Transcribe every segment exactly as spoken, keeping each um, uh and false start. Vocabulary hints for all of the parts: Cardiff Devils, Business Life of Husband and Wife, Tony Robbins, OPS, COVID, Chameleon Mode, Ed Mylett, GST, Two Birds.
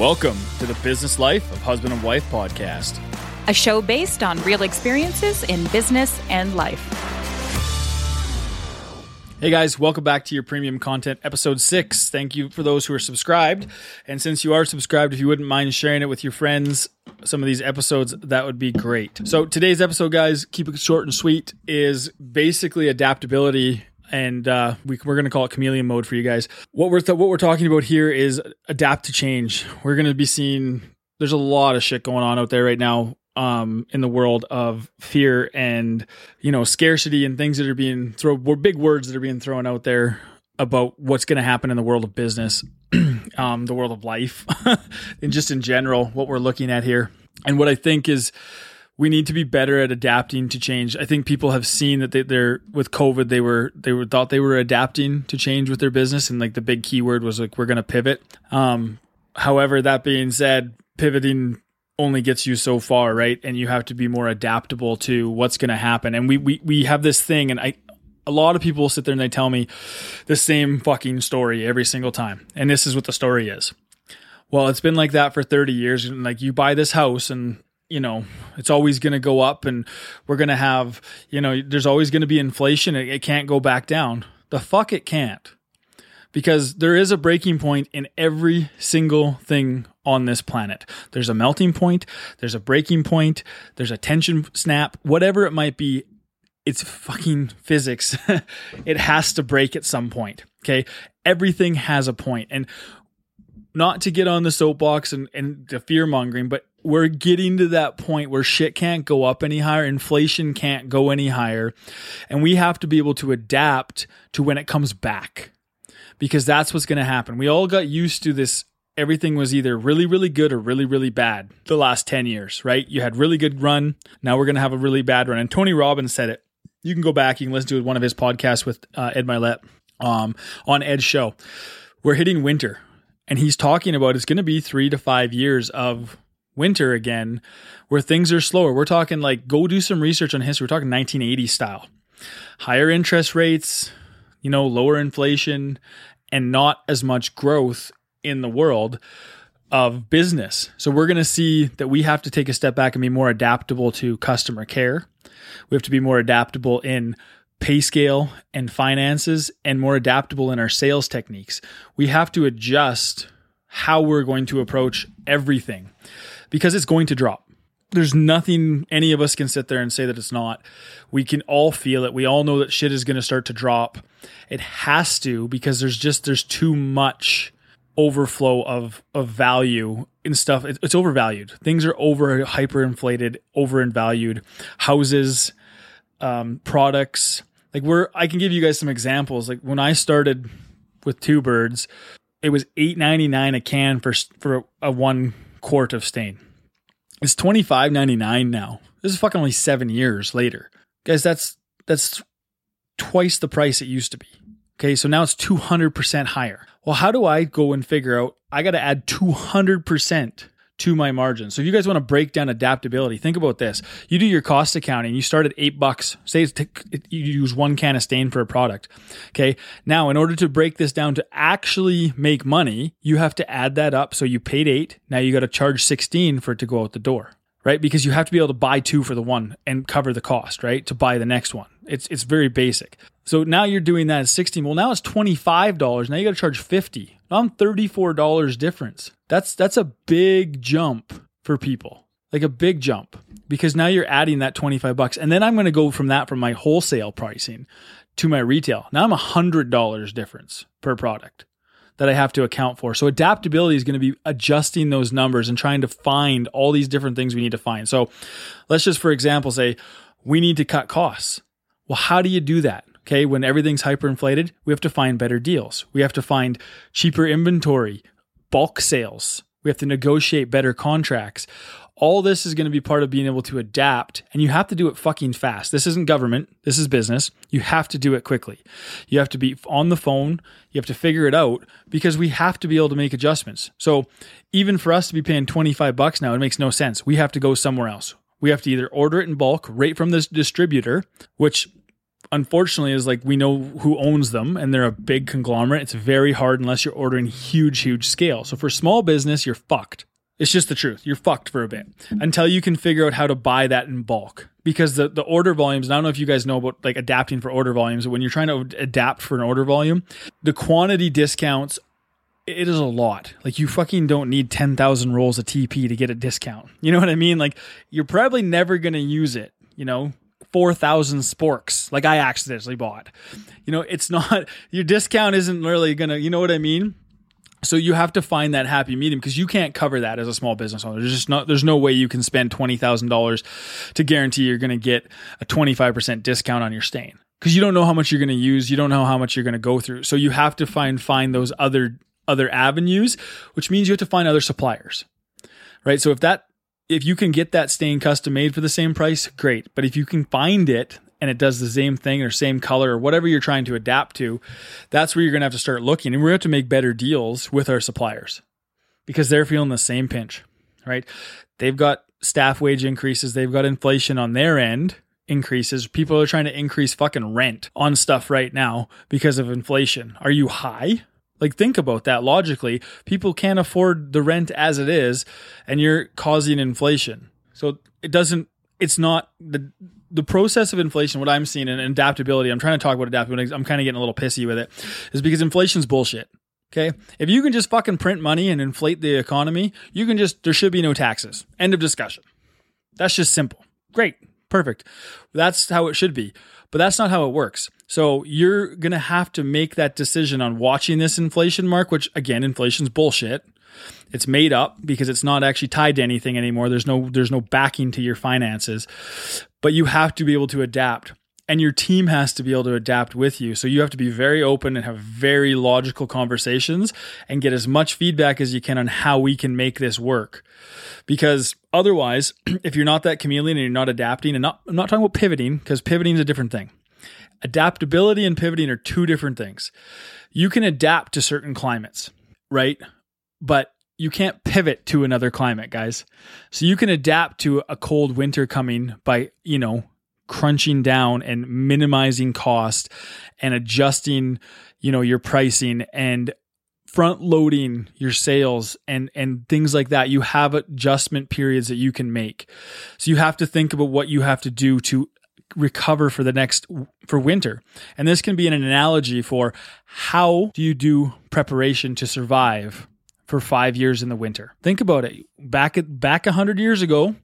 Welcome to the Business Life of Husband and Wife podcast, a show based on real experiences in business and life. Hey guys, welcome back to your premium content, episode six. Thank you for those who are subscribed. And since you are subscribed, if you wouldn't mind sharing it with your friends, some of these episodes, that would be great. So today's episode, guys, keep it short and sweet, is basically adaptability. And uh, we, we're going to call it chameleon mode for you guys. What we're th- what we're talking about here is adapt to change. We're going to be seeing there's a lot of shit going on out there right now um, in the world of fear and you know scarcity and things that are being thrown. We're big words that are being thrown out there about what's going to happen in the world of business, um, the world of life, and just in general what we're looking at here. And what I think is, we need to be better at adapting to change. I think people have seen that they, they're with COVID, they were they were thought they were adapting to change with their business, and like the big keyword was like we're going to pivot. Um, however, that being said, pivoting only gets you so far, right? And you have to be more adaptable to what's going to happen. And we we we have this thing, and I a lot of people sit there and they tell me the same fucking story every single time, and this is what the story is. Well, it's been like that for thirty years, and like you buy this house and, you know, it's always going to go up and we're going to have, you know, there's always going to be inflation. It, it can't go back down. The fuck it can't, because there is a breaking point in every single thing on this planet. There's a melting point. There's a breaking point. There's a tension snap, whatever it might be. It's fucking physics. It has to break at some point. Okay. Everything has a point. And not to get on the soapbox and, and the fear mongering, but we're getting to that point where shit can't go up any higher. Inflation can't go any higher. And we have to be able to adapt to when it comes back, because that's what's going to happen. We all got used to this. Everything was either really, really good or really, really bad the last ten years, right? You had really good run. Now we're going to have a really bad run. And Tony Robbins said it. You can go back. You can listen to one of his podcasts with uh, Ed Mylett um, on Ed's show. We're hitting winter. And he's talking about it's going to be three to five years of winter again, where things are slower. We're talking like, go do some research on history. We're talking nineteen eighty style, higher interest rates, you know, lower inflation, and not as much growth in the world of business. So we're going to see that we have to take a step back and be more adaptable to customer care. We have to be more adaptable in pay scale and finances, and more adaptable in our sales techniques. We have to adjust how we're going to approach everything, because it's going to drop. There's nothing any of us can sit there and say that it's not. We can all feel it. We all know that shit is going to start to drop. It has to, because there's just, there's too much overflow of, of value and stuff. It, it's overvalued. Things are over hyperinflated, over valued. Houses, um, products. Like we're, I can give you guys some examples. Like when I started with Two Birds, it was eight ninety-nine a can for for a one quart of stain. It's twenty-five ninety-nine now. This is fucking only seven years later, guys. That's that's twice the price it used to be. Okay, so now it's two hundred percent higher. Well, how do I go and figure out? I got to add two hundred percent to my margin. So if you guys want to break down adaptability, think about this. You do your cost accounting. You start at eight bucks. Say it's t- you use one can of stain for a product. Okay. Now, in order to break this down to actually make money, you have to add that up. So you paid eight. Now you got to charge sixteen for it to go out the door, right? Because you have to be able to buy two for the one and cover the cost, right? To buy the next one. It's, it's very basic. So now you're doing that at sixteen. Well, now it's twenty-five dollars. Now you got to charge fifty. I'm thirty-four dollars difference. That's that's a big jump for people, like a big jump, because now you're adding that twenty-five bucks. And then I'm going to go from that, from my wholesale pricing to my retail. Now I'm one hundred dollars difference per product that I have to account for. So adaptability is going to be adjusting those numbers and trying to find all these different things we need to find. So let's just, for example, say we need to cut costs. Well, how do you do that? Okay, when everything's hyperinflated, we have to find better deals. We have to find cheaper inventory, bulk sales. We have to negotiate better contracts. All this is going to be part of being able to adapt, and you have to do it fucking fast. This isn't government. This is business. You have to do it quickly. You have to be on the phone. You have to figure it out, because we have to be able to make adjustments. So even for us to be paying twenty-five bucks now, it makes no sense. We have to go somewhere else. We have to either order it in bulk right from this distributor, which unfortunately is like, we know who owns them and they're a big conglomerate. It's very hard unless you're ordering huge, huge scale. So for small business, you're fucked. It's just the truth. You're fucked for a bit until you can figure out how to buy that in bulk, because the, the order volumes, and I don't know if you guys know about like adapting for order volumes, but when you're trying to adapt for an order volume, the quantity discounts, it is a lot. Like you fucking don't need ten thousand rolls of T P to get a discount. You know what I mean? Like you're probably never going to use it, you know, four thousand sporks. Like I accidentally bought, you know, it's not, your discount isn't really going to, you know what I mean? So you have to find that happy medium, because you can't cover that as a small business owner. There's just not, there's no way you can spend twenty thousand dollars to guarantee you're going to get a twenty-five percent discount on your stain, because you don't know how much you're going to use. You don't know how much you're going to go through. So you have to find, find those other, other avenues, which means you have to find other suppliers, right? So if that, if you can get that stain custom made for the same price, great. But if you can find it and it does the same thing or same color or whatever you're trying to adapt to, that's where you're going to have to start looking. And we're going to have to make better deals with our suppliers, because they're feeling the same pinch, right? They've got staff wage increases. They've got inflation on their end increases. People are trying to increase fucking rent on stuff right now because of inflation. Are you high? Like, think about that logically. People can't afford the rent as it is, and you're causing inflation. So it doesn't, it's not the, the process of inflation, what I'm seeing, and adaptability. I'm trying to talk about adaptability. I'm kind of getting a little pissy with it, is because inflation's bullshit. Okay. If you can just fucking print money and inflate the economy, you can just, there should be no taxes. End of discussion. That's just simple. Great. Perfect. That's how it should be, but that's not how it works. So you're going to have to make that decision on watching this inflation mark, which again, inflation's bullshit. It's made up because it's not actually tied to anything anymore. There's no, there's no backing to your finances, but you have to be able to adapt, and your team has to be able to adapt with you. So you have to be very open and have very logical conversations and get as much feedback as you can on how we can make this work. Because otherwise, if you're not that chameleon and you're not adapting, and not, I'm not talking about pivoting, because pivoting is a different thing. Adaptability and pivoting are two different things. You can adapt to certain climates, right? But you can't pivot to another climate, guys. So you can adapt to a cold winter coming by, you know, crunching down and minimizing cost and adjusting, you know, your pricing and front loading your sales and, and things like that. You have adjustment periods that you can make. So you have to think about what you have to do to recover for the next, for winter. And this can be an analogy for how do you do preparation to survive for five years in the winter. Think about it. Back at back a hundred years ago,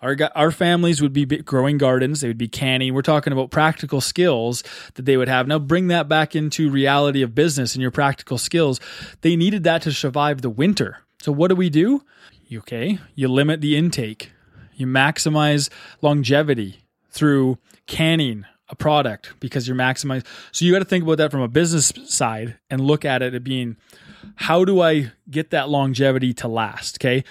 our our families would be growing gardens. They would be canning. We're talking about practical skills that they would have. Now bring that back into reality of business and your practical skills. They needed that to survive the winter. So what do we do? Okay, you limit the intake. You maximize longevity through canning a product, because you're maximizing. So you got to think about that from a business side and look at it as being, how do I get that longevity to last? Okay.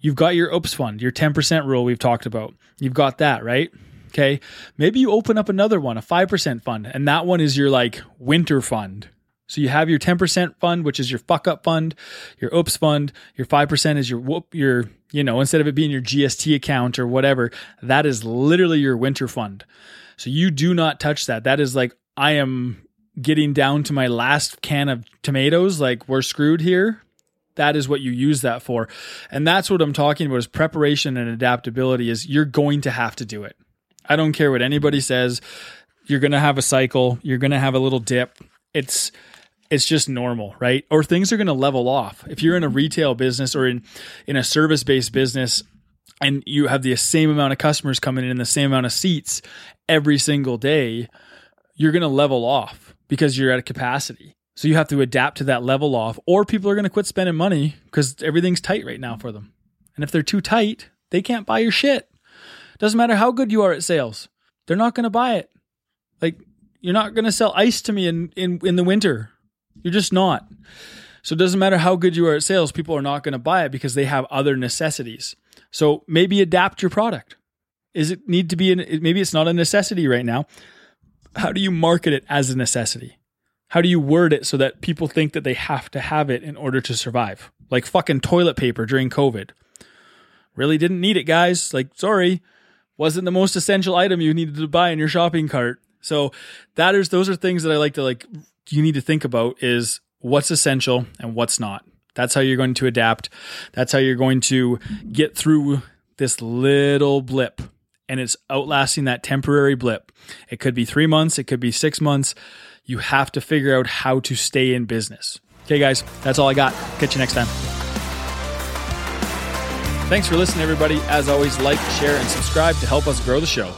You've got your O P S fund, your ten percent rule we've talked about. You've got that, right? Okay. Maybe you open up another one, a five percent fund, and that one is your like winter fund. So you have your ten percent fund, which is your fuck up fund, your O P S fund, your five percent is your whoop, your, you know, instead of it being your G S T account or whatever, that is literally your winter fund. So you do not touch that. That is like, I am getting down to my last can of tomatoes. Like, we're screwed here. That is what you use that for. And that's what I'm talking about, is preparation and adaptability, is you're going to have to do it. I don't care what anybody says. You're going to have a cycle. You're going to have a little dip. It's, it's just normal, right? Or things are going to level off. If you're in a retail business or in, in a service-based business, and you have the same amount of customers coming in, the same amount of seats every single day, you're going to level off because you're at a capacity. So you have to adapt to that level off, or people are going to quit spending money because everything's tight right now for them. And if they're too tight, they can't buy your shit. Doesn't matter how good you are at sales. They're not going to buy it. Like, you're not going to sell ice to me in, in, in the winter. You're just not. So it doesn't matter how good you are at sales. People are not going to buy it because they have other necessities. So maybe adapt your product. Is it need to be, an, maybe it's not a necessity right now. How do you market it as a necessity? How do you word it so that people think that they have to have it in order to survive? Like fucking toilet paper during COVID. Really didn't need it, guys. Like, sorry, wasn't the most essential item you needed to buy in your shopping cart. So that is, those are things that I like to like, you need to think about is what's essential and what's not. That's how you're going to adapt. That's how you're going to get through this little blip, and it's outlasting that temporary blip. It could be three months. It could be six months. You have to figure out how to stay in business. Okay, guys, that's all I got. Catch you next time. Thanks for listening, everybody. As always, like, share, and subscribe to help us grow the show.